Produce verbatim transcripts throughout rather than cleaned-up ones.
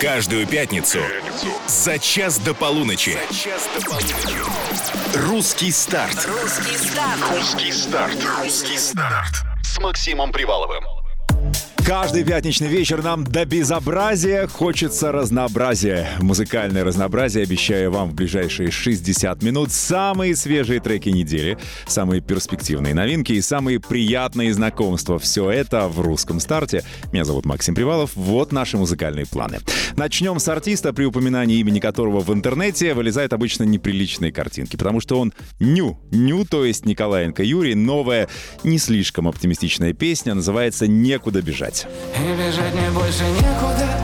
Каждую пятницу за час до полуночи. Русский старт. Русский старт. Русский старт. Русский старт. С Максимом Приваловым. Каждый пятничный вечер нам до безобразия хочется разнообразия. Музыкальное разнообразие обещаю вам в ближайшие шестьдесят минут. Самые свежие треки недели, самые перспективные новинки и самые приятные знакомства. Все это в «Русском старте». Меня зовут Максим Привалов. Вот наши музыкальные планы. Начнем с артиста, при упоминании имени которого в интернете вылезают обычно неприличные картинки. Потому что он ню. Ню, то есть Николаенко Юрий. Новая, не слишком оптимистичная песня. Называется «Некуда бежать». И бежать мне больше некуда,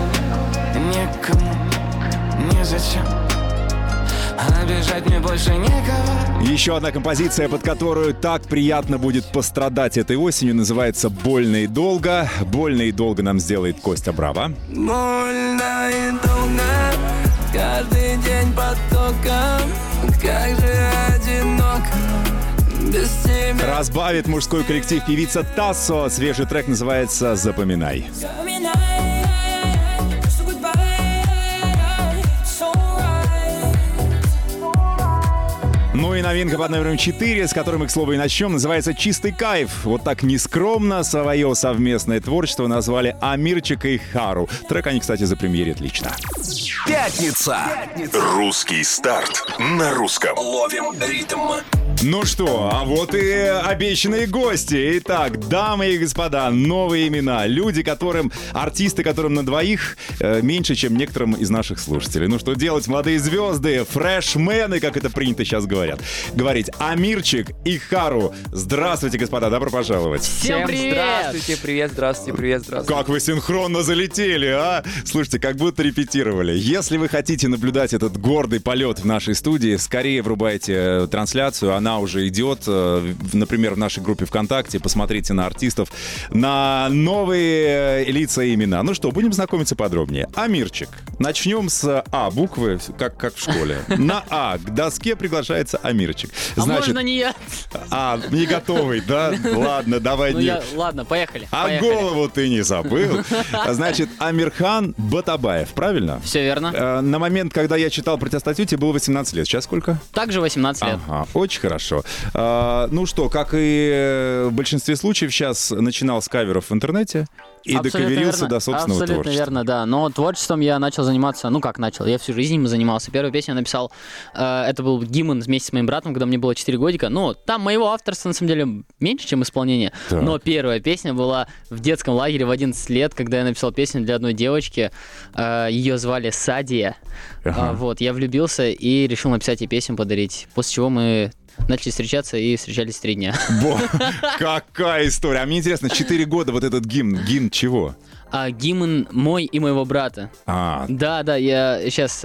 некому, незачем. А бежать мне больше некого. Еще одна композиция, под которую так приятно будет пострадать этой осенью, называется «Больно и долго». Больно и долго нам сделает Костя Брава. Больно и долго, каждый день под током, как же одиноко. Разбавит мужской коллектив певица Тасо. Свежий трек называется «Запоминай». Ну и новинка под номером четыре, с которой мы, к слову, и начнем, называется «Чистый кайф». Вот так нескромно свое совместное творчество назвали Амирчик и Хару. Трек они, кстати, запремьерят лично. Пятница. Пятница. Русский старт на русском. Ловим ритм. Ну что, а вот и обещанные гости. Итак, дамы и господа, новые имена. Люди, которым, артисты, которым на двоих э, меньше, чем некоторым из наших слушателей. Ну что делать, молодые звезды, фрешмены, как это принято сейчас говорят. Говорить Амирчик и Хару. Здравствуйте, господа, добро пожаловать. Всем привет! Здравствуйте, привет, здравствуйте, привет, здравствуйте. Как вы синхронно залетели, а? Слушайте, как будто репетировали. Если вы хотите наблюдать этот гордый полет в нашей студии, скорее врубайте трансляцию, она уже идет, например, в нашей группе ВКонтакте. Посмотрите на артистов, на новые лица и имена. Ну что, будем знакомиться подробнее. Амирчик. Начнем с А, буквы, как, как в школе. На А к доске приглашается Амирчик. Значит, а можно не я? А, не готовый, да? Ладно, давай. Ну, не... я... Ладно, поехали. А поехали. Голову ты не забыл. Значит, Амирхан Батабаев, правильно? Все верно. На момент, когда я читал про тебя статью, тебе было восемнадцать лет. Сейчас сколько? Также восемнадцать лет. Ага, очень хорошо. Хорошо. А, ну что, как и в большинстве случаев, сейчас начинал с каверов в интернете и абсолютно доковерился верно. До собственного абсолютно творчества. Абсолютно верно, да. Но творчеством я начал заниматься, ну как начал, я всю жизнь им занимался. Первую песню я написал, э, это был гимн вместе с моим братом, когда мне было четыре годика. Ну, там моего авторства, на самом деле, меньше, чем исполнение. Да. Но первая песня была в детском лагере в одиннадцать лет, когда я написал песню для одной девочки. Э, ее звали Садия. Ага. Э, вот, я влюбился и решил написать ей песню, подарить. После чего мы... начали встречаться и встречались три дня. Бо, какая история! А мне интересно, четыре года вот этот гимн. Гимн чего? А, гимн мой и моего брата. А. Да, да, я сейчас...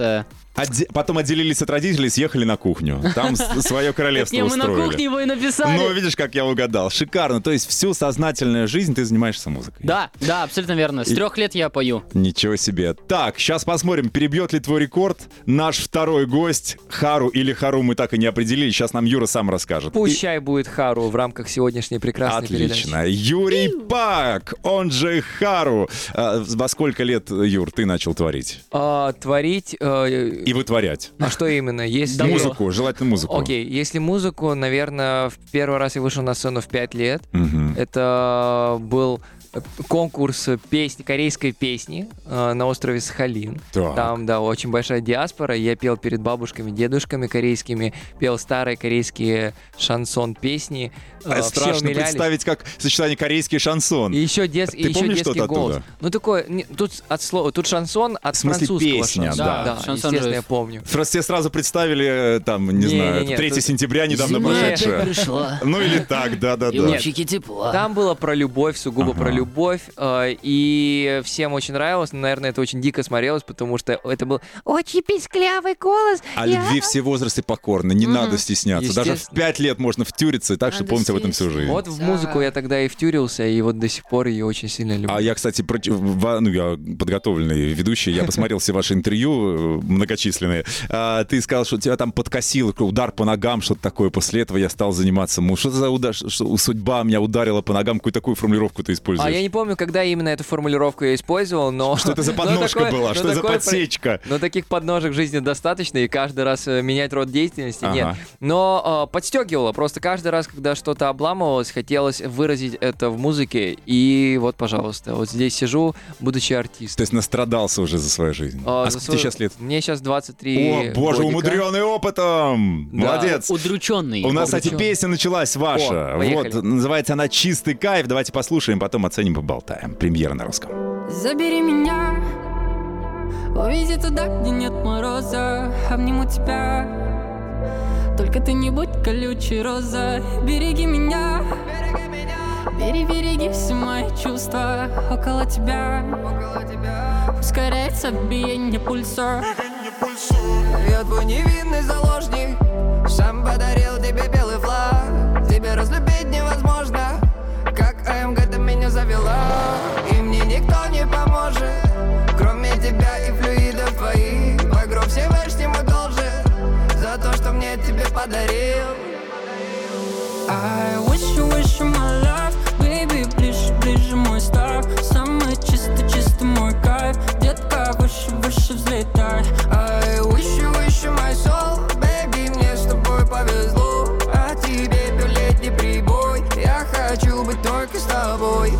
Отде- потом отделились от родителей, съехали на кухню. Там свое королевство устроили. Мы на кухне его и написали. Ну, видишь, как я угадал. Шикарно. То есть всю сознательную жизнь ты занимаешься музыкой. Да, да, абсолютно верно. С трех лет я пою. Ничего себе. Так, сейчас посмотрим, перебьет ли твой рекорд наш второй гость. Хару или Хару мы так и не определили. Сейчас нам Юра сам расскажет. Пущай будет Хару в рамках сегодняшней прекрасной передачи. Отлично. Юрий Пак, он же Хару. Во сколько лет, Юр, ты начал творить? Творить... И вытворять. А что именно? Если... Музыку, желательно музыку. Окей, okay. Если музыку, наверное, в первый раз я вышел на сцену в пять лет. Uh-huh. Это был конкурс песни, корейской песни э, на острове Сахалин. Так. Там, да, очень большая диаспора. Я пел перед бабушками, дедушками корейскими, пел старые корейские шансон-песни. Э, Страшно представить, как сочетание корейский шансон. И еще, дет... Ты и еще детский голос. Оттуда? Ну, такое, не, тут, от слова, тут шансон от в смысле, французского песня, шансона. Да, да, да естественно, же... я помню. Все сразу представили, там, не, не знаю, не, не, третьего сентября недавно прошедшее. Ну, или так, да-да-да. И лучики тепла. Там было про любовь, сугубо ага. про любовь. Любовь, и всем очень нравилось, но, наверное, это очень дико смотрелось, потому что это был очень писклявый голос. А я... любви все возрасты покорны, не mm-hmm. надо стесняться. Даже в пять лет можно втюриться, так надо что помните об этом всю жизнь. Вот в музыку я тогда и втюрился, и вот до сих пор ее очень сильно люблю. А я, кстати, против... ну, я подготовленный ведущий, я посмотрел все ваши интервью многочисленные. Ты сказал, что тебя там подкосило, удар по ногам, что-то такое. После этого я стал заниматься. Что за удар? Судьба меня ударила по ногам, какую такую формулировку ты используешь? Я не помню, когда именно эту формулировку я использовал, но... Что это за подножка такое, была? Что за подсечка? При... Но таких подножек в жизни достаточно, и каждый раз менять род деятельности ага. нет. Но э, подстегивало. Просто каждый раз, когда что-то обламывалось, хотелось выразить это в музыке. И вот, пожалуйста, вот здесь сижу, будучи артистом. То есть настрадался уже за свою жизнь? Э, а сколько тебе сейчас лет? Мне сейчас двадцать три. О, боже, годика. Умудренный опытом! Да. Молодец! Удрученный. У нас, кстати, песня началась ваша. О, вот, называется она «Чистый кайф». Давайте послушаем, потом оценим, поболтаем. Премьера на русском. Забери меня, увези туда, где нет мороза, обниму тебя. Только ты не будь колючей розой, береги меня. Береги все мои чувства около тебя. Ускоряется биение пульса. Я твой невинный заложник, сам подарил тебе белый флаг. Тебя разлюбить невозможно, как АМГ ты меня завела. И мне никто не поможет, кроме тебя и флюидов твоих. Багров Всевышнему должен за то, что мне тебе подарил. I wish you, wish you my love, baby, ближе, ближе мой став. Самый чистый, чистый мой кайф, детка, выше, выше взлетай. I wish you, wish you my soul, baby, мне с тобой повезло. А тебе пятилетний прибой, я хочу быть только с тобой.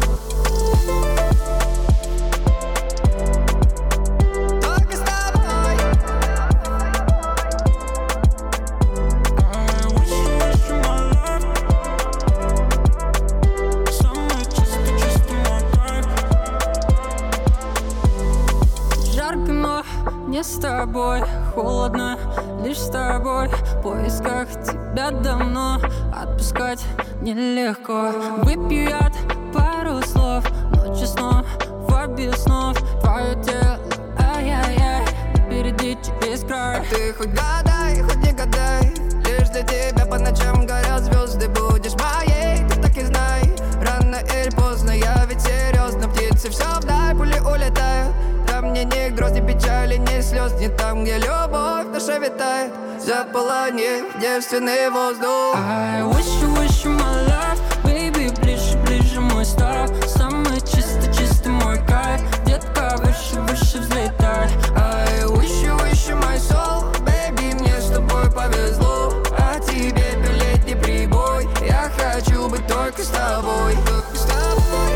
С тобой холодно, лишь с тобой в поисках тебя давно, отпускать нелегко. Выпью яд пару слов, ночью снов, в обе снов. Твое тело, ай-яй-яй, впереди через край. Ты хоть гадай, хоть не гадай, лишь для тебя по ночам горят звезды. Будешь моей, ты так и знай, рано или поздно, я ведь серьезно. Птицы все вдаль, пули улетают. Там мне ни гроз, ни печали, ни слез, не там, где любовь наша витает, заполонив девственный воздух. I wish you, wish you my love, baby, ближе, ближе мой став. Самый чистый, чистый мой кайф, детка, выше, выше взлетай. I wish you, wish you my soul, baby, мне с тобой повезло. А тебе пятилетний прибой, я хочу быть только с тобой, только с тобой.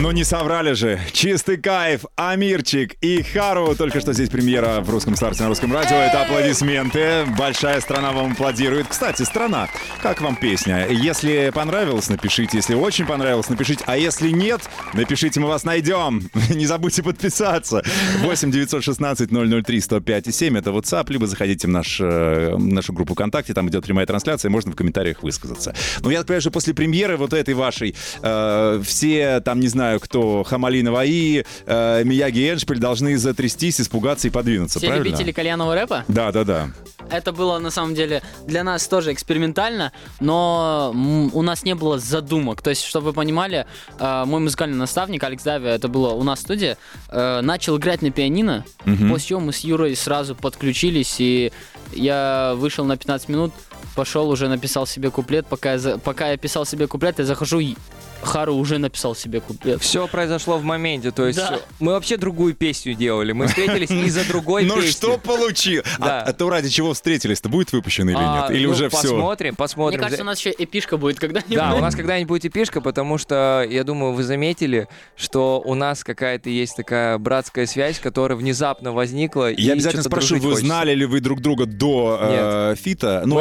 Ну не соврали же. Чистый кайф, Амирчик и Хару. Только что здесь премьера в «Русском старте» на Русском радио. Это аплодисменты. Большая страна вам аплодирует. Кстати, страна, как вам песня? Если понравилось, напишите. Если очень понравилось, напишите. А если нет, напишите, мы вас найдем. Не забудьте подписаться. восемь девятьсот шестнадцать ноль ноль три сто пять и семь. Это WhatsApp. Либо заходите в наш, нашу группу ВКонтакте. Там идет прямая трансляция. Можно в комментариях высказаться. Но я так понимаю, что после премьеры вот этой вашей э, все там, не знаю, кто, Хамали Наваи, э, Мияги и Эндшпиль должны затрястись, испугаться и подвинуться, все правильно? Все любители кальянного рэпа? Да, да, да. Это было, на самом деле, для нас тоже экспериментально, но у нас не было задумок. То есть, чтобы вы понимали, э, мой музыкальный наставник Алекс Дайвия, это было у нас в студии, э, начал играть на пианино, угу. После чего мы с Юрой сразу подключились, и я вышел на пятнадцать минут, пошел, уже написал себе куплет. Пока я, за... Пока я писал себе куплет, я захожу... И... Хару уже написал себе куплет. Все произошло в моменте, то есть да. Мы вообще другую песню делали, мы встретились из-за другой песни. Ну что получил? А то ради чего встретились-то, будет выпущено или нет? Или уже все? Посмотрим, посмотрим. Мне кажется, у нас еще эпишка будет когда-нибудь. Да, у нас когда-нибудь будет эпишка, потому что, я думаю, вы заметили, что у нас какая-то есть такая братская связь, которая внезапно возникла. Я обязательно спрошу, вы знали ли вы друг друга до фита? Ну,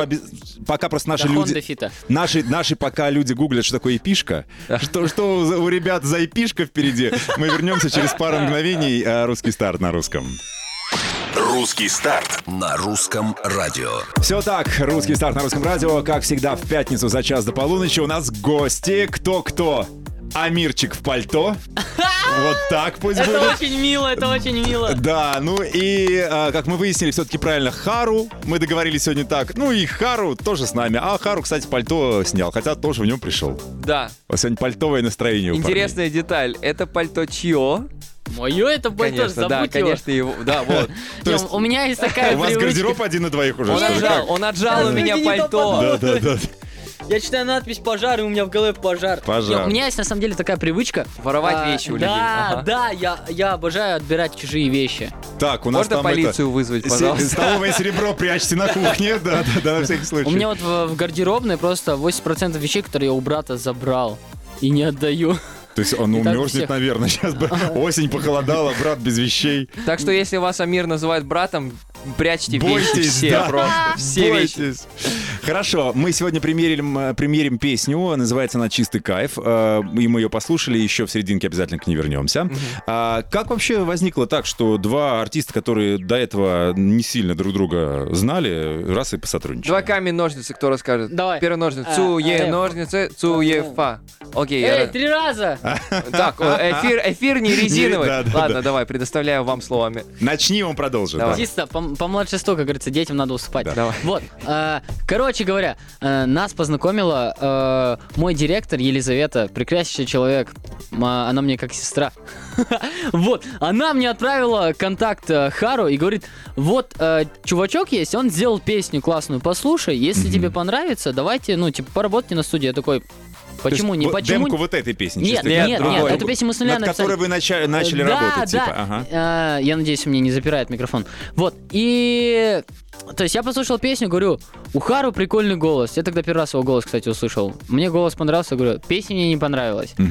пока просто наши люди... Наши пока люди гуглят, что такое эпишка. Что, что у ребят за эпишка впереди? Мы вернемся через пару мгновений. Русский старт на русском. Русский старт на Русском радио. Все так, Русский старт на Русском радио. Как всегда, в пятницу за час до полуночи у нас гости. Кто-кто? Амирчик в пальто. Вот так пусть будет. Это очень мило, это очень мило. Да, ну и, как мы выяснили, все-таки правильно, Хару. Мы договорились сегодня так. Ну и Хару тоже с нами. А Хару, кстати, пальто снял, хотя тоже в нем пришел. Да. Сегодня пальтовое настроение у парней. Интересная деталь. Это пальто чье? Мое это пальто, конечно, забудь да, его. Конечно, его, да, вот. У меня есть такая привычка. У вас гардероб один на двоих уже. Он отжал у меня пальто. Да, да, да. Я читаю надпись «Пожар», и у меня в голове пожар. Пожар. Я, у меня есть, на самом деле, такая привычка. Воровать а, вещи у людей. Да, ага. да, я, я обожаю отбирать чужие вещи. Так, у нас можно там полицию это... вызвать, пожалуйста. Столовое серебро прячьте на кухне, да, да, да, на всякий случай. У меня вот в гардеробной просто восемьдесят процентов вещей, которые я у брата забрал и не отдаю. То есть он умерзнет, наверное, сейчас бы осень похолодала, брат без вещей. Так что если вас Амир называет братом, прячьте вещи все просто, все вещи. Хорошо, мы сегодня примерим, примерим песню, называется она «Чистый кайф», и мы ее послушали, еще в серединке обязательно к ней вернемся. Угу. А как вообще возникло так, что два артиста, которые до этого не сильно друг друга знали, раз и посотрудничали? Два камень-ножницы, кто расскажет? Давай. Первая ножница. Цу-е-ножницы, цу-е-фа. Окей. Эй, три раза! Так, эфир, эфир не резиновый. Да, да, Ладно, да. давай, предоставляю вам словами. Начни, он продолжит. Чисто помладше сто, как говорится, детям надо уступать. Да. Давай. Вот. Э, короче говоря, э, нас познакомила э, мой директор Елизавета, прекраснейший человек. Э, она мне как сестра. Вот. Она мне отправила контакт э, Хару и говорит, вот э, чувачок есть, он сделал песню классную, послушай, если mm-hmm. тебе понравится, давайте, ну, типа, поработайте на студии. Я такой... Почему не? Почему? Демку вот этой песни. Нет, нет, нет, нет. Эту песню мы с нуля над написали. Которой вы начали, начали да, работать. Да, типа. Ага. А, я надеюсь, у меня не запирает микрофон. Вот. И... То есть я послушал песню, говорю, у Хару прикольный голос. Я тогда первый раз его голос, кстати, услышал. Мне голос понравился, говорю, песня мне не понравилась. Угу.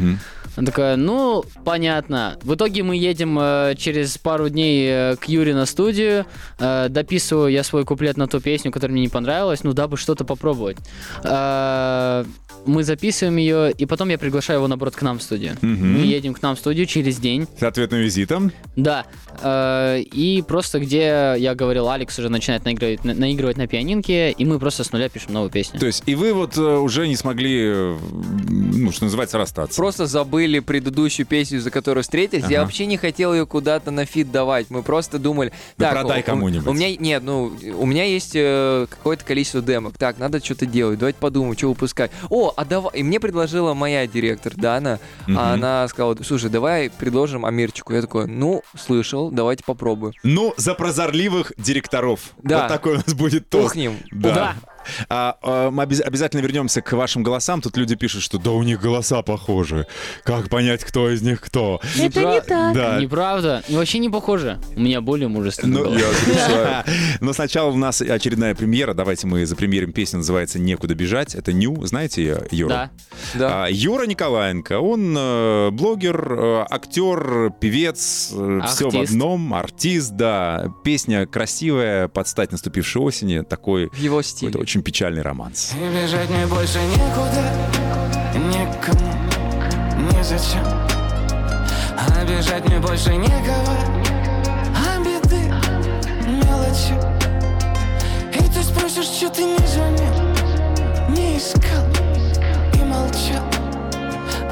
Она такая, ну, понятно. В итоге мы едем э, через пару дней э, к Юре на студию. Э, дописываю я свой куплет на ту песню, которая мне не понравилась, ну, дабы что-то попробовать. Э, мы записываем ее, и потом я приглашаю его, наоборот, к нам в студию. Угу. Мы едем к нам в студию через день. С ответным визитом. Да. Э, и просто где, я говорил, Алекс уже начинает наигрывать на, наигрывать на пианинке, и мы просто с нуля пишем новую песню. То есть, и вы вот э, уже не смогли, ну, что называется, расстаться? Просто забыли или предыдущую песню, за которую встретились, ага. я вообще не хотел ее куда-то на фит давать. Мы просто думали... Да так, продай у, кому-нибудь. У меня, нет, ну, у меня есть э, какое-то количество демок. Так, надо что-то делать. Давайте подумаем, что выпускать. О, а давай... И мне предложила моя директор, Дана. Угу. Она сказала, слушай, давай предложим Амирчику. Я такой, ну, слышал, давайте попробуем. Ну, за прозорливых директоров. Да. Вот такой у нас будет тост. Ухнем. Да. Куда? А, а, мы обез- обязательно вернемся к вашим голосам. Тут люди пишут, что да у них голоса похожи. Как понять, кто из них кто? Это не так. Да. Неправда. Вообще не похоже. У меня более мужественный голос. Но сначала у нас очередная премьера. Давайте мы запремьерим песню. Называется «Некуда бежать». Это Ню. Знаете Юра? Да. Юра Николаенко. Он блогер, актер, певец. Все в одном. Артист, да. Песня красивая, под стать наступившей осени. Такой... В его стиле. Печальный романс. И бежать мне больше некуда, никому, незачем. А бежать мне больше некого, а беды, мелочи. И ты спросишь, что ты не заметил, не искал и молчал.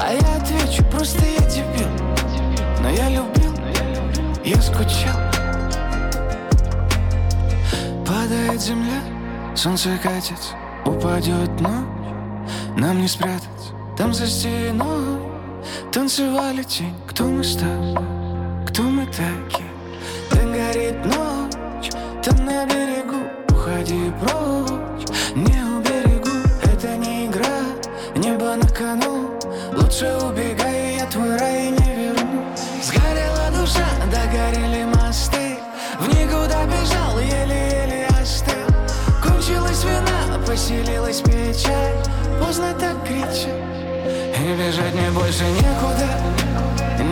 А я отвечу, просто я дебил, но я любил, я скучал. Падает земля, солнце катится, упадет ночь, нам не спрятаться. Там за стеной танцевали тень. Кто мы с тобой? Кто мы такие? Там горит ночь, там на берегу. Уходи прочь, не уберегу. Это не игра, небо на кону. Лучше убегай, я твой рай не верну. Сгорела душа, догорели мосты. В никуда бежал, еле-еле остыл. Кончилась вина, поселилась печаль. Поздно так кричать. И бежать мне больше некуда,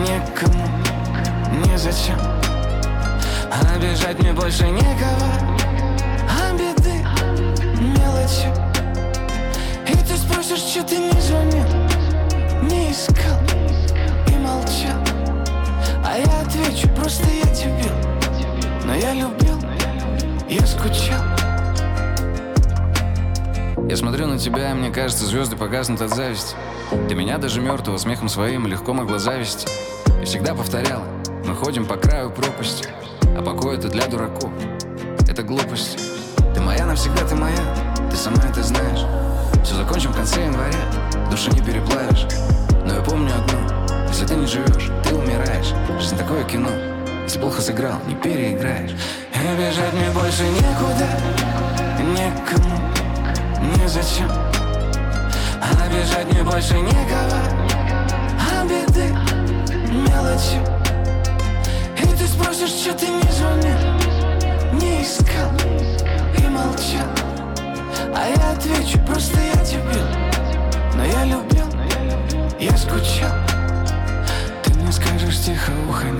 никому, незачем. А бежать мне больше некого, а беды, мелочи. И ты спросишь, что ты не звонил, не искал и молчал. А я отвечу, просто я дебил, но я любил, я скучал. Я смотрю на тебя, и мне кажется, звезды погаснут от зависти. Ты меня даже мертвого смехом своим легко могла зависть. И всегда повторяла, мы ходим по краю пропасти, а покой это для дураков, это глупость. Ты моя навсегда, ты моя, ты сама это знаешь. Все закончим в конце января, души не переплавишь. Но я помню одно, если ты не живешь, ты умираешь. Жизнь такое кино, если плохо сыграл, не переиграешь. И бежать мне больше некуда, некому, незачем. А бежать мне больше некого, обиды, мелочи. И ты спросишь, что ты не звонил, не искал и молчал. А я отвечу, просто я дебил, но я любил, я скучал. Ты мне скажешь тихо уходи,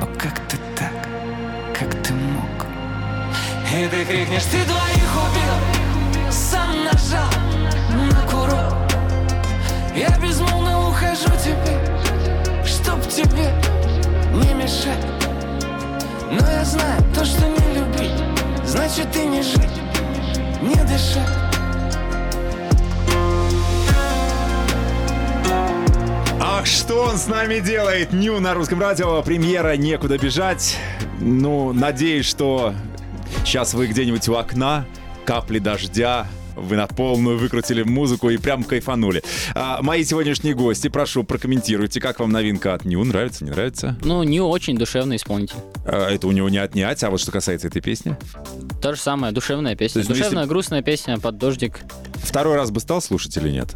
но как ты так, как ты мог? И ты крикнешь, ты двоих убил, сам нажал на курок. Я безмолвно ухожу теперь, чтоб тебе не мешать. Но я знаю, то, что не любить, значит и не жить, не дышать. А что он с нами делает? Ню на Русском радио, премьера «Некуда бежать». Ну, надеюсь, что сейчас вы где-нибудь у окна, капли дождя, вы на полную выкрутили музыку и прям кайфанули. А, мои сегодняшние гости, прошу, прокомментируйте, как вам новинка от Ню? Нравится, не нравится? Ну, Ню очень душевный исполнитель. А, это у него не отнять, а вот что касается этой песни? То же самое, душевная песня. Есть, душевная, ну, если... грустная песня под дождик. Второй раз бы стал слушать или нет?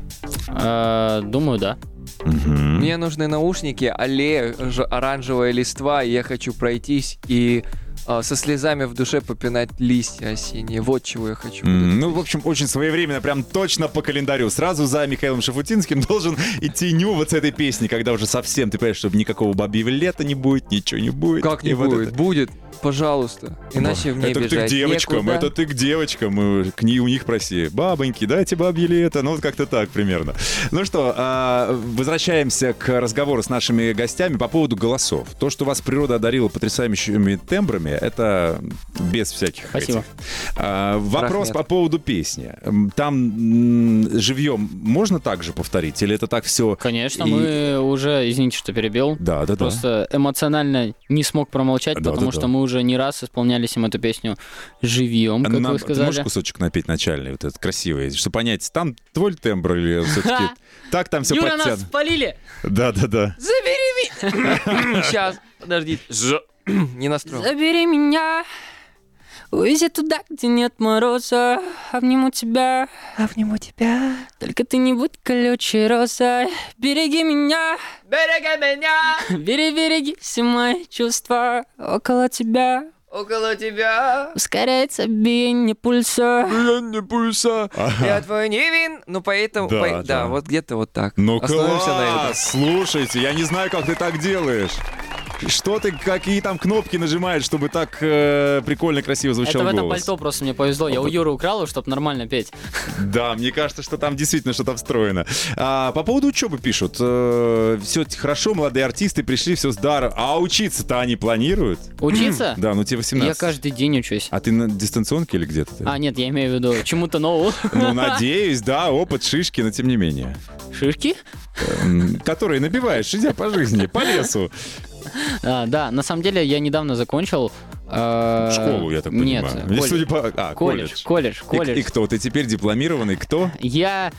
А, думаю, да. Угу. Мне нужны наушники, аллея, оранжевая листва, и я хочу пройтись и э, со слезами в душе попинать листья осенние. Вот чего я хочу. Mm-hmm. Ну, в общем, очень своевременно, прям точно по календарю. Сразу за Михаилом Шафутинским должен идти Ню вот с этой песней, когда уже совсем, ты понимаешь, чтобы никакого бабьего лета не будет, ничего не будет. Как не будет? Вот это... Будет, пожалуйста. Иначе мне бежать некуда. Это ты к девочкам, это ты к девочкам, к ней у них проси. Бабоньки, дайте бабье лето. Ну, вот как-то так примерно. Ну что, э, возвращаемся к разговору с нашими гостями по поводу голосов. То, что вас природа одарила потрясающими тембрами, это без всяких... Спасибо. А, вопрос Рахмет. По поводу песни. Там м- живьем можно так же повторить? Или это так все... Конечно, и... мы уже, извините, что перебил. Да, да, да. Просто эмоционально не смог промолчать, да, потому да, что да. мы уже не раз исполняли им эту песню живьем, как Нам... вы сказали. Ты можешь кусочек напеть начальный, вот этот красивый, чтобы понять, там твой тембр или все-таки... Так там все подтянут. Юра, нас спалили! Да-да-да. Забери меня! Сейчас, подождите. Не настроил. Забери меня, увези туда, где нет мороза. Обниму тебя, обниму тебя. Только ты не будь колючей розой. Береги меня, береги меня. Береги все мои чувства около тебя. Около тебя ускоряется биение пульса. Биение пульса. Ага. Я твой невин, но поэтому... Да, по... да. да, вот где-то вот так. Ну Остановимся класс! Слушайте, я не знаю, как ты так делаешь. Что ты, какие там кнопки нажимаешь, чтобы так э, прикольно, красиво звучал голос? Это в этом голос. Пальто просто мне повезло. Я у Юры украл его, чтобы нормально петь. Да, мне кажется, что там действительно что-то встроено. А, по поводу учебы пишут. Э, все хорошо, молодые артисты пришли, все здорово. А учиться-то они планируют? Учиться? Да, ну тебе восемнадцать. Я каждый день учусь. А ты на дистанционке или где-то? А, нет, я имею в виду чему-то новому. Ну, надеюсь, да, опыт, шишки, но тем не менее. Шишки? Которые набиваешь, идя по жизни, по лесу. А, да, на самом деле я недавно закончил э... школу, я так понимаю. Нет, колледж. Судя по... а, колледж, колледж, колледж, колледж. И, и кто? Ты теперь дипломированный кто? Я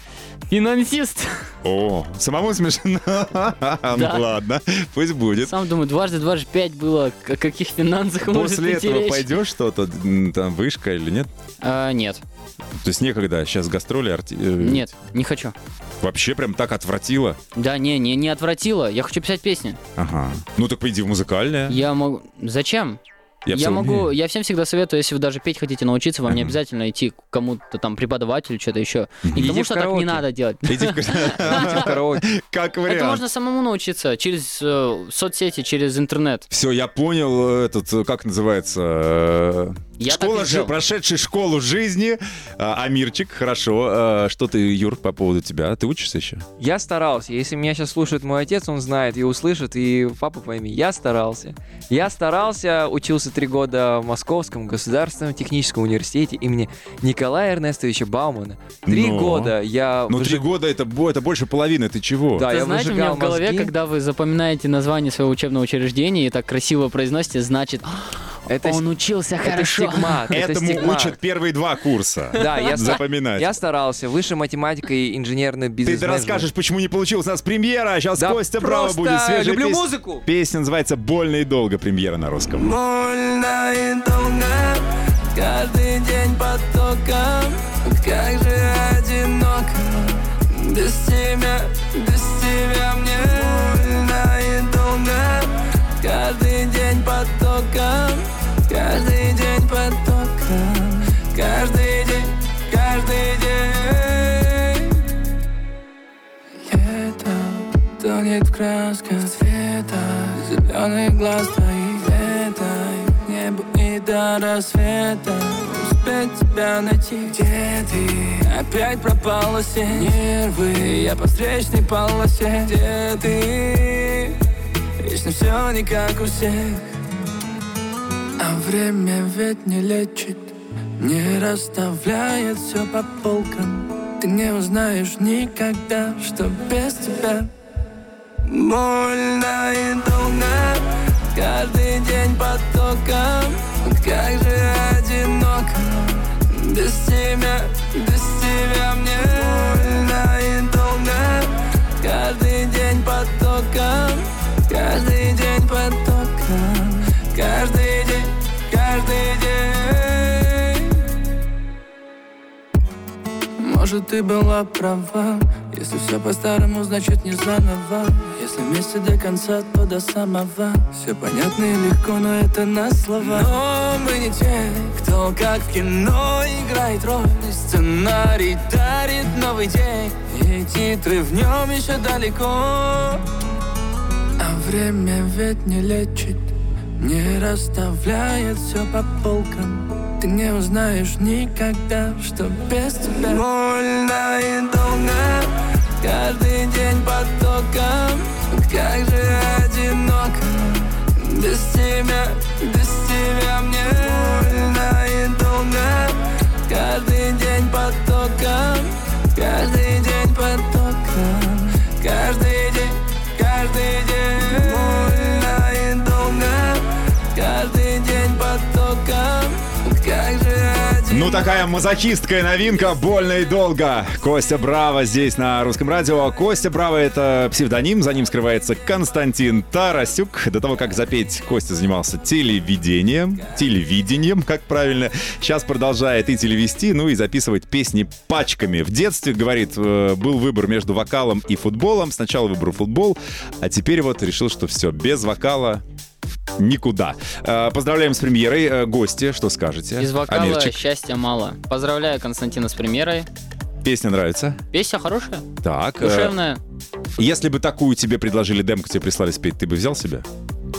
финансист. О, самому смешно. Ну ладно, пусть будет. Сам думаю, дважды дважды пять было. О каких финансах может идти речь? После этого пойдешь что-то, там вышка или нет? Нет. То есть некогда сейчас гастроли, арти... Нет, не хочу. Вообще прям так отвратило? Да, не, не, не отвратило. Я хочу писать песни. Ага. Ну так пойди в музыкальное. Я могу... Зачем? Я, я могу... Я всем всегда советую, если вы даже петь хотите научиться, вам не обязательно идти к кому-то там преподавателю, что-то еще. И потому что так не надо делать. Иди в караоке. Как вариант. Это можно самому научиться через соцсети, через интернет. Все, я понял этот, как называется... Я Школа же, прошедший школу жизни. А, Амирчик, хорошо. А, что ты, Юр, по поводу тебя? Ты учишься еще? Я старался. Если меня сейчас слушает мой отец, он знает и услышит, и папа пойми. Я старался. Я старался, учился три года в Московском государственном техническом университете имени Николая Эрнестовича Баумана. Три Но... года я... Ну, выжиг... три года это, это больше половины. Ты чего? Да, ты я знаете, у меня в голове, мозги... когда вы запоминаете название своего учебного учреждения и так красиво произносите, значит... Это он учился хорошо. Это стигма, это Этому стигма. Учат первые два курса. Да, я, Запоминать. я старался. Высшая математика и инженерный бизнес. Ты расскажешь, почему не получилось у нас премьера, а сейчас да Костя Брава будет свежая песня. люблю пес... музыку. Песня называется «Больно и долго», премьера на русском. Больно и долго, каждый день под током, как же одиноко, без тебя, без тебя мне. Больно и долго, каждый день под током, каждый день под током, каждый день, каждый день. Лето тонет в красках цвета, зеленых глаз твоих летай, небо и до рассвета, успеть тебя найти. Где ты? Опять пропала сеть, нервы, я по встречной полосе. Где ты? Вечно все не как у всех, а время ведь не лечит, не расставляет все по полкам. Ты не узнаешь никогда, что без тебя больно и долго, каждый день под током, как же одиноко, без тебя, без тебя мне. Больно и долго, каждый день под током, каждый день под током, каждый день, каждый день. Может, ты была права, если все по-старому, значит не заново. Если вместе до конца, то до самого. Все понятно и легко, но это на слова. Но мы не те, кто как в кино играет роль. Сценарий дарит новый день, и титры в нем еще далеко. А время ведь не лечит, не расставляет все по полкам. Ты не узнаешь никогда, что без тебя больно и долго, каждый день под током, как же одиноко, без тебя, без тебя мне. Больно и долго, каждый день под током, каждый день под током, каждый день, каждый день. Больно и долго, каждый день под током, как же один... Ну, такая мазохистская новинка «Больно и долго». Костя Брава здесь на Русском радио. Костя Брава — это псевдоним, за ним скрывается Константин Тарасюк. До того, как запеть, Костя занимался телевидением. Телевидением, как правильно. Сейчас продолжает и телевести, ну и записывать песни пачками. В детстве, говорит, был выбор между вокалом и футболом. Сначала выбрал футбол, а теперь вот решил, что все, без вокала... никуда. Поздравляем с премьерой. Гости, что скажете? Из вокала Амирчик. Счастья мало. Поздравляю Константина с премьерой. Песня нравится? Песня хорошая. Так. Душевная. Если бы такую тебе предложили демку, тебе прислали спеть, ты бы взял себе?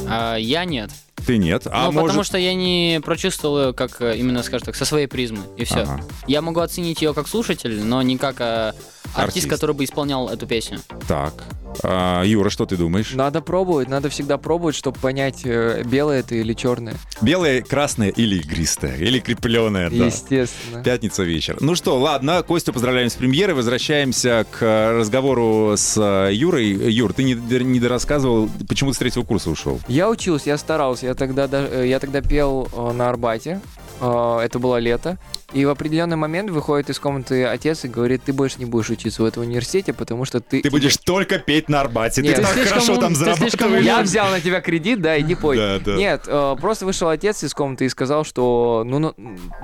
А, я нет. Ты нет? А ну, может... потому что я не прочувствовал ее, как именно, скажем так, со своей призмы, и все. Ага. Я могу оценить ее как слушатель, но не как а, артист, артист, который бы исполнял эту песню. Так. А, Юра, что ты думаешь? Надо пробовать, надо всегда пробовать, чтобы понять, белое это или черное. Белое, красное или игристое, или крепленое, да. Естественно. Пятница вечер. Ну что, ладно, Костю поздравляем с премьерой, возвращаемся к разговору с Юрой. Юр, ты не, не дорассказывал, почему ты с третьего курса ушел? Я учился, я старался, я тогда, я тогда пел на Арбате, это было лето. И в определенный момент выходит из комнаты отец и говорит: ты больше не будешь учиться в этом университете, потому что ты... Ты будешь только петь на Арбате, нет, ты, ты так хорошо ум... там зарабатываешь. Я взял на тебя кредит, да, иди пой. Да, да. Нет, просто вышел отец из комнаты и сказал, что ну, ну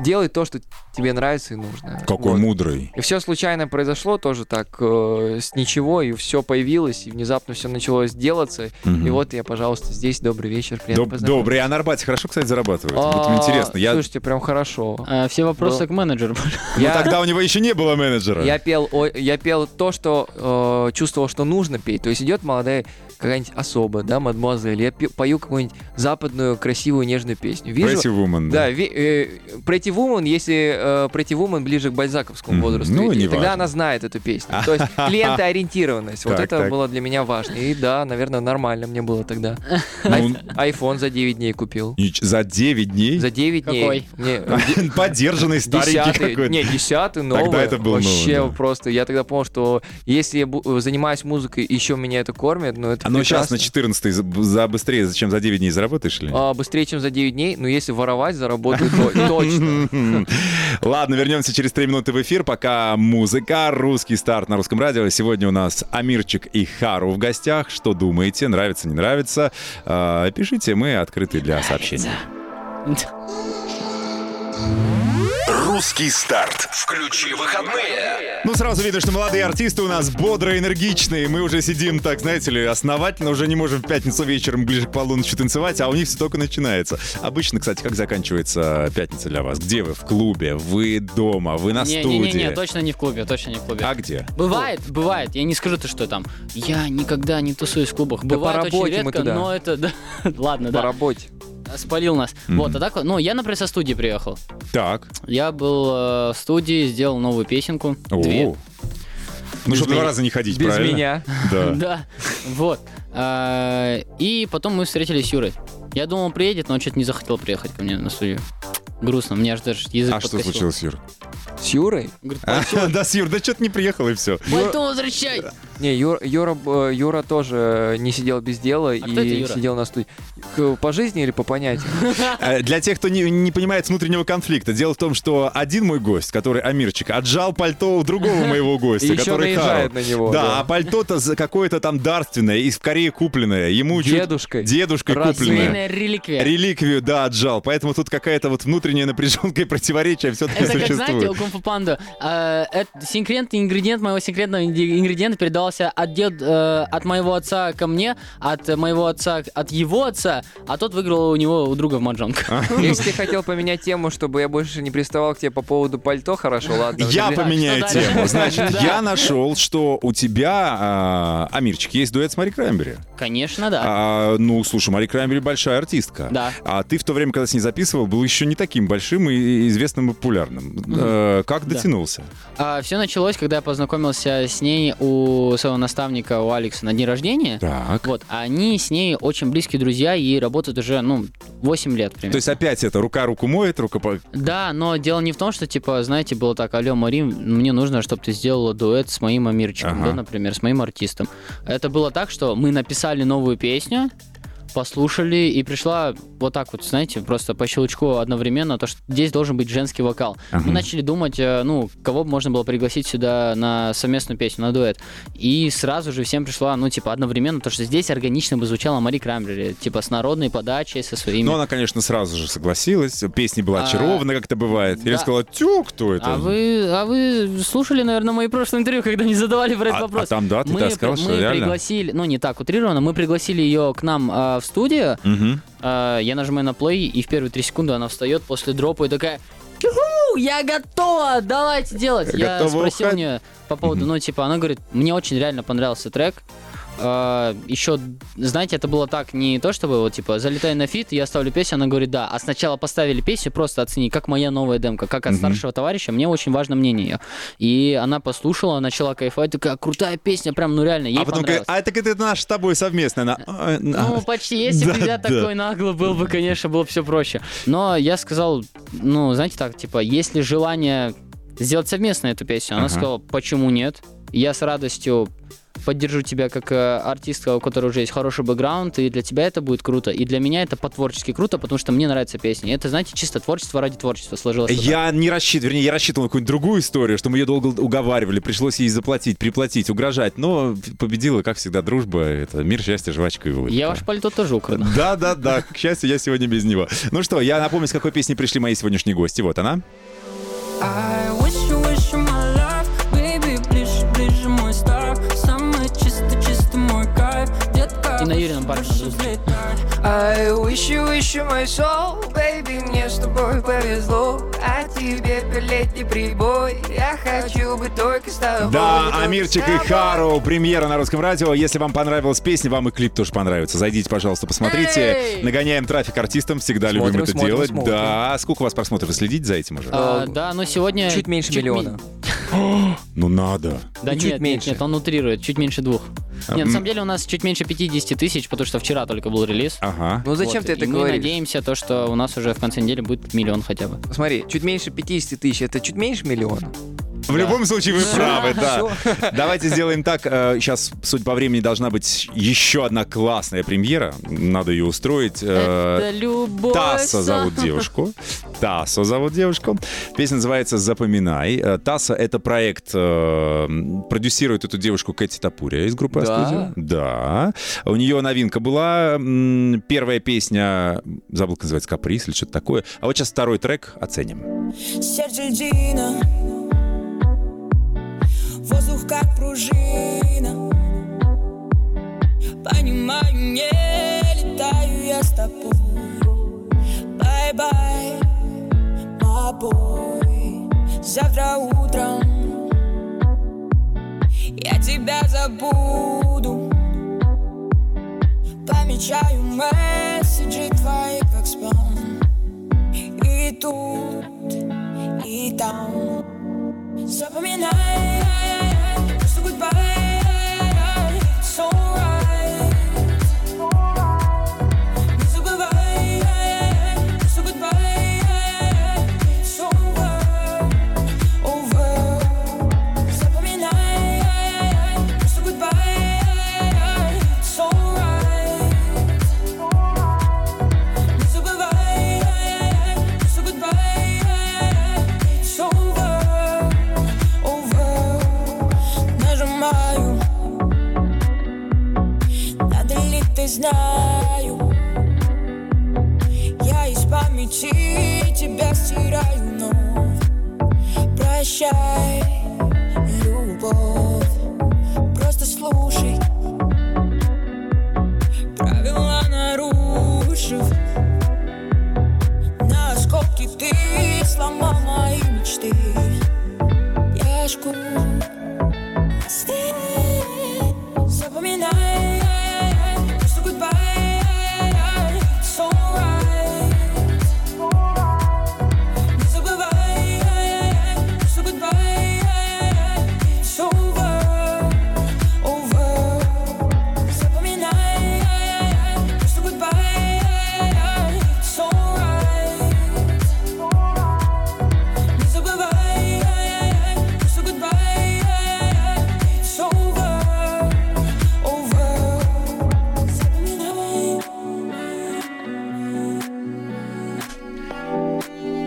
делай то, что тебе нравится и нужно. Какой вот. Мудрый. И все случайно произошло тоже так, э, с ничего, и все появилось, и внезапно все началось делаться. Угу. И вот я, пожалуйста, здесь. Добрый вечер, приятно Доб- познакомиться. Добрый, а на Арбате хорошо, кстати, зарабатывают? Будет интересно. Слушайте, прям хорошо. Все вопросы просто менеджер. Я... Ну, тогда у него еще не было менеджера. Я пел, я пел то, что э, чувствовал, что нужно петь. То есть идет молодая какая-нибудь особа, да, мадемуазель. Я пью, пою какую-нибудь западную, красивую, нежную песню. Вижу, Pretty Woman. Да, да ви, э, Pretty Woman, если э, Pretty Woman ближе к бальзаковскому mm-hmm. возрасту. Ну, и, тогда важно. Она знает эту песню. То есть клиентоориентированность. Вот так, это так. было для меня важно. И да, наверное, нормально мне было тогда. Ну, iPhone за девять дней купил. За девять дней? За девять дней. Какой? Подержанный, старенький какой-то. Нет, десятый, новый. Тогда это было вообще новое, да. Просто. Я тогда понял, что если я занимаюсь музыкой, еще меня это кормит, но это а прекрасно. Ну сейчас на четырнадцатый за быстрее, чем за девять дней заработаешь ли? А, быстрее, чем за девять дней, но если воровать, заработаю точно. Ладно, вернемся через три минуты в эфир. Пока музыка. Русский старт на Русском радио. Сегодня у нас Амирчик и Хару в гостях. Что думаете? Нравится, не нравится? Пишите, мы открыты для сообщений. Русский старт. Включи выходные. Ну, сразу видно, что молодые артисты у нас бодрые, энергичные. Мы уже сидим, так, знаете ли, основательно. Уже не можем в пятницу вечером ближе к полуночи танцевать, а у них все только начинается. Обычно, кстати, как заканчивается пятница для вас? Где вы? В клубе? Вы дома? Вы на не, студии? Не-не-не, точно не в клубе, точно не в клубе. А где? Бывает, О. бывает. Я не скажу-то, что там. Я никогда не тусуюсь в клубах. Да бывает очень редко, но это... Да. Ладно, по да. По работе. Спалил нас. Mm-hmm. Вот, а так, ну, я, например, со студии приехал. Так. Я был э, в студии, сделал новую песенку. О-о-о. Две. Ну, чтобы два раза не ходить, без правильно? Без меня. Да. Да, вот. И потом мы встретились с Юрой. Я думал, он приедет, но он что-то не захотел приехать ко мне на студию. Грустно, мне аж даже язык подкосил. А что случилось с Юрой? С Юрой? Да, с Юрой, да что-то не приехал и все. Пальто возвращай! Не, Юра тоже не сидел без дела и сидел на студии. По жизни или по понятиям? Для тех, кто не понимает внутреннего конфликта, дело в том, что один мой гость, который Амирчик, отжал пальто у другого моего гостя, который Хару. Да, а пальто-то какое-то там дарственное, из Кореи купленное. Дедушкой. Дедушкой купленное. Реликвию, да, отжал. Поэтому тут какая-то вот внутренняя напряженка и противоречие все-таки существует. Это как, знаете, у Кунг-Фу Панда. Секретный ингредиент моего секретного ингредиента передался от дед, э, от моего отца ко мне, от моего отца, от его отца, а тот выиграл у него, у друга в маджонг. Если ты хотел поменять тему, чтобы я больше не приставал к тебе по поводу пальто, хорошо, ладно. Я поменяю тему. Значит, я нашел, что у тебя, Амирчик, есть дуэт с Мари Краймбери. Конечно, да. Ну, слушай, Мари Краймбери большая артистка. Да. А ты в то время, когда с ней записывал, был еще не таким большим и известным и популярным. Mm-hmm. Как дотянулся? Да. А, все началось, когда я познакомился с ней у своего наставника, у Алекса, на дне рождения. Так. Вот. Они с ней очень близкие друзья и работают уже, ну, восемь лет примерно. То есть опять это рука руку моет, рука... Да, но дело не в том, что, типа, знаете, было так: алло, Мари, мне нужно, чтобы ты сделала дуэт с моим Амирчиком, ага. да, например, с моим артистом. Это было так, что мы написали новую песню, послушали, и пришла вот так вот, знаете, просто по щелчку одновременно, то, что здесь должен быть женский вокал. Uh-huh. Мы начали думать, ну, кого бы можно было пригласить сюда на совместную песню, на дуэт. И сразу же всем пришла, ну, типа, одновременно, то, что здесь органично бы звучала Мари Краймбери, типа, с народной подачей, со своими... Ну, она, конечно, сразу же согласилась, песня была очарована, а... как это бывает. Да. Или сказала, тю, кто это? А вы, а вы слушали, наверное, мои прошлые интервью, когда не задавали про этот а, вопрос. А там, да, ты мы, так сказал, что реально? Мы пригласили, ну, не так утрированно, мы пригласили ее к нам в студию, угу. э, я нажимаю на плей, и в первые три секунды она встает после дропа и такая: «Ю-ху, я готова, давайте делать!» Я, я спросил у нее по поводу, угу. ну, типа, она говорит, мне очень реально понравился трек. Э, еще, знаете, это было так, не то чтобы, вот, типа, залетай на фит, я ставлю песню, она говорит, да, а сначала поставили песню, просто оцени, как моя новая демка, как от угу. старшего товарища, мне очень важно мнение ее. И она послушала, начала кайфовать, такая, крутая песня, прям, ну, реально, ей а потом понравилось. А так это наш с тобой совместная. Она... Ну, почти, если бы да, я да. такой нагло был бы, конечно, было бы все проще. Но я сказал, ну, знаете так, типа, есть ли желание сделать совместно эту песню? Она ага. сказала, почему нет? Я с радостью поддержу тебя как э, артистка, у которой уже есть хороший бэкграунд, и для тебя это будет круто, и для меня это по-творчески круто, потому что мне нравится песня. Это, знаете, чисто творчество ради творчества сложилось. Я так. не рассчитывал, вернее, я рассчитывал на какую-нибудь другую историю, что мы ее долго уговаривали, пришлось ей заплатить, приплатить, угрожать, но победила, как всегда, дружба, это мир, счастье, жвачка и улыбка. Я ваше пальто тоже украду. Да-да-да, к счастью, я сегодня без него. Ну что, я напомню, с какой песни пришли мои сегодняшние гости. Вот она. И на Юрином парке на Русский. I wish you, wish you my soul, baby, мне с тобой повезло, а тебе пятилетний прибой, я хочу быть только с тобой. Да, Амирчик и Хару, премьера на Русском радио. Если вам понравилась песня, вам и клип тоже понравится. Зайдите, пожалуйста, посмотрите. Эй! Нагоняем трафик артистам, всегда смотрим, любим это смотрим, делать. Смотрим. Да, сколько у вас просмотров? Вы следите за этим уже? А, да, но сегодня... Чуть меньше чуть миллиона. Ми... Ну надо. Да ну, нет, чуть меньше. Нет, нет, он утрирует, чуть меньше двух. Нет, а, на самом деле у нас чуть меньше пятьдесят тысяч, потому что вчера только был релиз. Ага. Ну зачем вот. Ты это и говоришь? Мы надеемся, то, что у нас уже в конце недели будет миллион хотя бы. Смотри, чуть меньше пятьдесят тысяч, это чуть меньше миллиона. В да. любом случае вы правы, да. Давайте сделаем так. Сейчас, судя по времени, должна быть еще одна классная премьера. Надо ее устроить. Это любовь. Тасо зовут девушку. Тасо зовут девушку. Песня называется «Запоминай». Тасо — это проект, продюсирует эту девушку Кэти Тапурия из группы «А-студио». Да. У нее новинка была. Первая песня, забыл, как называется, «Каприз» или что-то такое. А вот сейчас второй трек оценим. Сердце воздух как пружина, понимаю, не летаю я с тобой. Бай-бай, мобой, завтра утром я тебя забуду. Помечаю месседжи твои как спам, и тут, и там. Запоминай, just a goodbye, it's alright. Just a goodbye, just a goodbye, it's over, over. Запоминай, just a goodbye, it's alright. Just a goodbye, just a goodbye, it's over. Знаю, я из памяти тебя стираю, но прощай, любовь, просто слушай, правила нарушив, на осколки ты сломал мои мечты, я жгу, запоминай.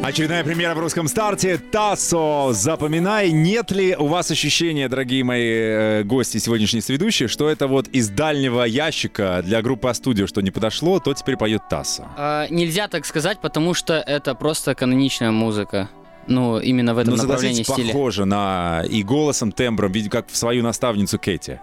Очередная премьера в «Русском старте». Тасо, запоминай. Нет ли у вас ощущения, дорогие мои гости, сегодняшние сведущие, что это вот из дальнего ящика для группы «А-студио», что не подошло, то теперь поет Тасо? А, нельзя так сказать, потому что это просто каноничная музыка. Ну, именно в этом ну, направлении стиля. Похоже на и голосом, тембром, как в свою наставницу Кэти.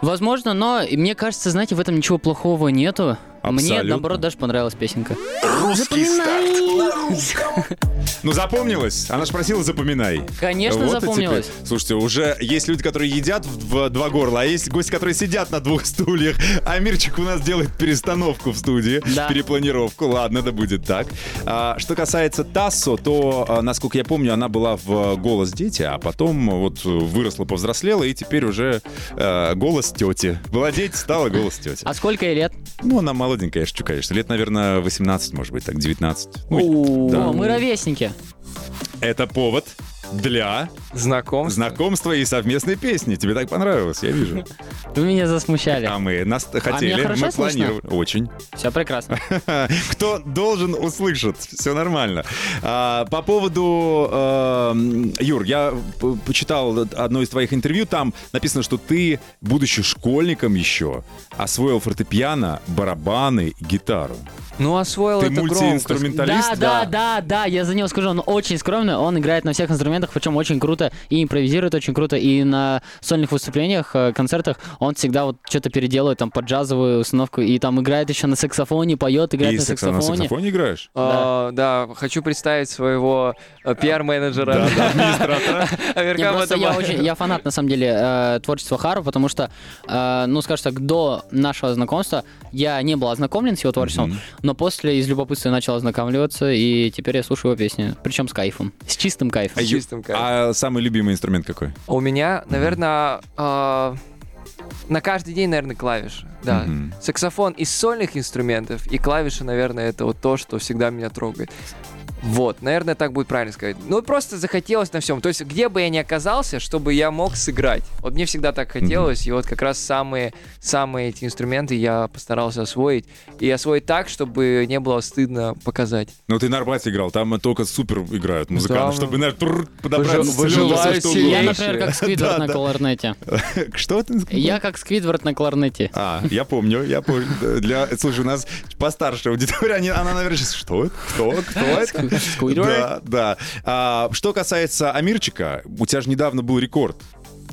Возможно, но мне кажется, знаете, в этом ничего плохого нету. Абсолютно. Мне, наоборот, даже понравилась песенка. Русский старт. Ну, запомнилась? Она же просила «запоминай». Конечно, вот запомнилась. Слушайте, уже есть люди, которые едят в два горла, а есть гости, которые сидят на двух стульях. Амирчик у нас делает перестановку в студии, да. перепланировку. Ладно, да будет так. А, что касается Тасо, то, насколько я помню, она была в «Голос дети», а потом вот выросла, повзрослела, и теперь уже э, «Голос тети». Была дети, стала «Голос тети». А сколько ей лет? Ну, она мало. Молоденькая, я шучу, конечно. Лет, наверное, восемнадцать, может быть, так, девятнадцать. Ну, да. О, мы ровесники. Это повод для знакомства. знакомства и совместной песни. Тебе так понравилось, я вижу. Вы меня засмущали. А мы нас хотели, а мы планировали. Слышно? Очень. Все прекрасно. Кто должен услышать? Все нормально. А, по поводу... А, Юр, я почитал одно из твоих интервью. Там написано, что ты, будучи школьником еще, освоил фортепиано, барабаны, гитару. Ну, освоил ты это громко. Ты мультиинструменталист? Да, да, да, да, я за него скажу, он очень скромный, он играет на всех инструментах, причем очень круто, и импровизирует очень круто, и на сольных выступлениях, концертах он всегда вот что-то переделывает, там, под джазовую установку, и там играет еще на саксофоне, поет, играет и на саксофоне. И на саксофоне играешь? Да. О, да, хочу представить своего пиар-менеджера. Да, да, администратора. Амирхан Батабаев. Я фанат, на самом деле, творчества Хару, потому что, ну, скажем так, до нашего знакомства я не был ознакомлен с его творчеством, но после из любопытства я начал ознакомливаться, и теперь я слушаю его песни. Причем с кайфом. С чистым кайфом. С чистым кайфом. А самый любимый инструмент какой? У меня, наверное, mm-hmm. э, на каждый день, наверное, клавиши. Да. Mm-hmm. Саксофон из сольных инструментов, и клавиши, наверное, это вот то, что всегда меня трогает. Вот, наверное, так будет правильно сказать. Ну, просто захотелось на всем. То есть, где бы я ни оказался, чтобы я мог сыграть. Вот мне всегда так хотелось, mm-hmm. и вот как раз самые, самые эти инструменты я постарался освоить. И освоить так, чтобы не было стыдно показать. Ну, ты на арбате играл, там только супер играют музыканты, там... чтобы, наверное, подобраться Выж... все, что угодно. Я, например, как Сквидвард на кларнете. Что ты? Я как Сквидвард на кларнете. А, я помню, я помню. Слушай, у нас постарше аудитория, она, наверное, сейчас, что это? Кто? Кто это? Да, да. А, что касается Амирчика, у тебя же недавно был рекорд.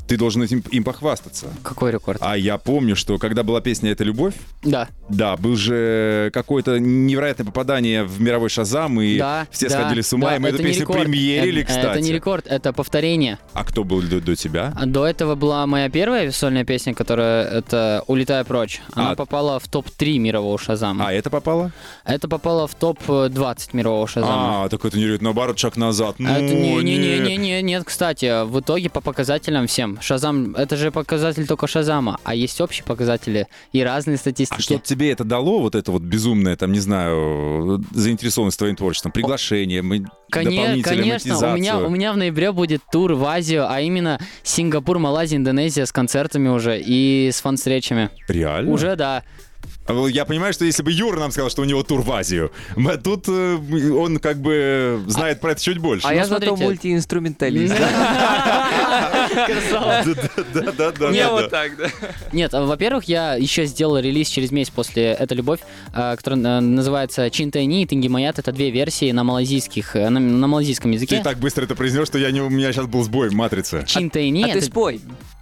Ты должен этим, им похвастаться. Какой рекорд? А я помню, что когда была песня «Это любовь», да, да, был же какое-то невероятное попадание в мировой Шазам, и да, все да, сходили с ума, да, и мы эту песню премьерили, кстати. Это не рекорд, это повторение. А кто был до, до тебя? До этого была моя первая сольная песня, которая это «Улетай прочь». Она а... попала в топ три мирового Шазама. А это попало? Это попало в топ двадцать мирового Шазама. А, так это не наоборот, шаг назад. Ну, это не, не, не, не, не, нет, кстати, в итоге по показателям всем. Шазам, это же показатель только Шазама, а есть общие показатели и разные статистики. А что тебе это дало, вот это вот безумное, там, не знаю, заинтересованность твоим творчеством, приглашение, дополнительную монетизацию? У меня, у меня в ноябре будет тур в Азию, а именно Сингапур, Малайзия, Индонезия с концертами уже и с фан-встречами. Реально? Уже, да. Я понимаю, что если бы Юра нам сказал, что у него тур в Азию, тут он как бы знает а, про это чуть больше. А ну, я смотрю, мультиинструменталист. Красава. Да-да-да. Не вот так, да. Нет, во-первых, я еще сделал релиз через месяц после «Это любовь», которая называется «Чинтайни» и «Тангимаят». Это две версии на малазийских, на малазийском языке. Ты так быстро это произнес, что я не, у меня сейчас был сбой в матрице. «Чинтайни». А ты спой.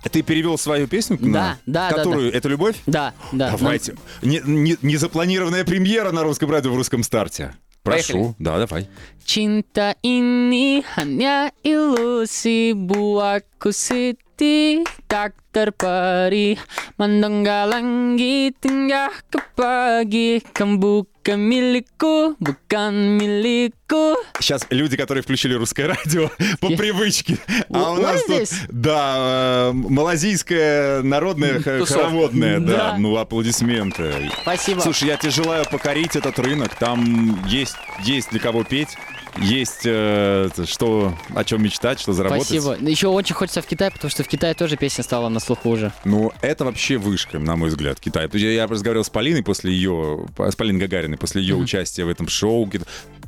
Ты перевел свою песню, да, ну, да, которую да, да. «Это любовь»? Да, да. Давайте. Но... Не, не, незапланированная премьера на русском радио в русском старте. Прошу. Поехали. Да, давай. Чинта инни ханя илуси буакуси ти так терпари мандонгаланги тингах капаги камбук. Милику, букан милику. Сейчас люди, которые включили русское радио по привычке. А у нас тут, да, малазийская народная хороводная, да, ну аплодисменты. Спасибо. Слушай, я тебе желаю покорить этот рынок. Там есть, есть для кого петь. Есть э, что, о чем мечтать, что заработать. Спасибо. Еще очень хочется в Китай, потому что в Китае тоже песня стала на слуху уже. Ну, это вообще вышка, на мой взгляд, Китай. Я, я разговаривал с Полиной после ее, с Полиной Гагариной, после ее mm-hmm. участия в этом шоу.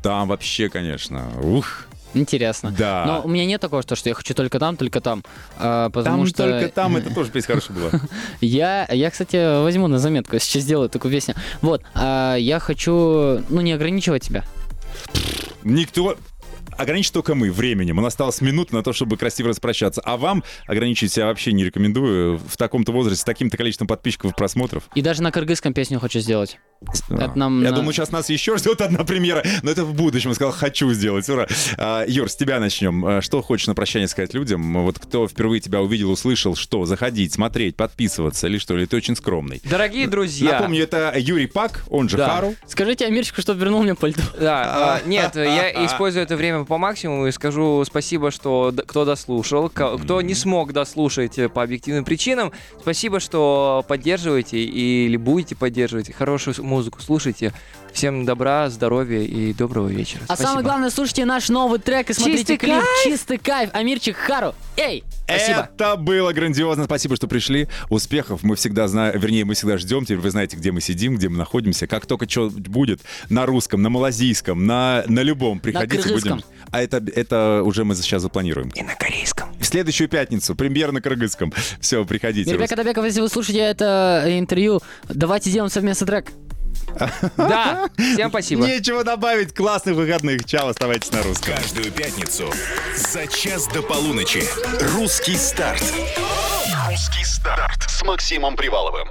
Там вообще, конечно, ух. Интересно. Да. Но у меня нет такого, что, что я хочу только там, только там. А, потому там что... только там, это тоже песня хорошая была. Я, я, кстати, возьму на заметку, я сейчас сделаю такую песню. Вот, а, я хочу, ну, не ограничивать тебя. Никто... Ограничить только мы временем. У нас осталось минута на то, чтобы красиво распрощаться. А вам ограничить себя вообще не рекомендую. В таком-то возрасте, с таким-то количеством подписчиков и просмотров. И даже на кыргызском песню хочу сделать. А. Это нам Я на... думаю, сейчас нас еще ждет одна премьера. Но это в будущем. Я сказал, хочу сделать. Ура. А, Юр, с тебя начнем. Что хочешь на прощание сказать людям? Вот кто впервые тебя увидел, услышал, что? Заходить, смотреть, подписываться или что? Или ты очень скромный? Дорогие друзья. Напомню, это Юрий Пак, он же да. Хару. Скажите Амирчику, чтобы вернул мне пальто. Да. А, нет, а, я а, использую а. это время по максимуму и скажу спасибо, что д- кто дослушал, к- кто не смог дослушать по объективным причинам. Спасибо, что поддерживаете или будете поддерживать. Хорошую музыку слушайте. Всем добра, здоровья и доброго вечера. А спасибо. Самое главное, слушайте наш новый трек и смотрите Чистый клип. Кайф! Чистый кайф. Амирчик, Хару. Эй! Спасибо. Это было грандиозно. Спасибо, что пришли. Успехов. Мы всегда знаем, вернее, мы всегда ждем. Теперь вы знаете, где мы сидим, где мы находимся. Как только что будет на русском, на малазийском, на, на любом, приходите. На будем. А это, это уже мы сейчас запланируем. И на корейском. В следующую пятницу. Премьера на кыргызском. Все, приходите. Мирбек Атабеков, если вы слушаете это интервью, давайте сделаем совместный трек. Да, всем спасибо. Нечего добавить. Классных выходных. Чао, оставайтесь на русском. Каждую пятницу за час до полуночи. Русский старт. Русский старт с Максимом Приваловым.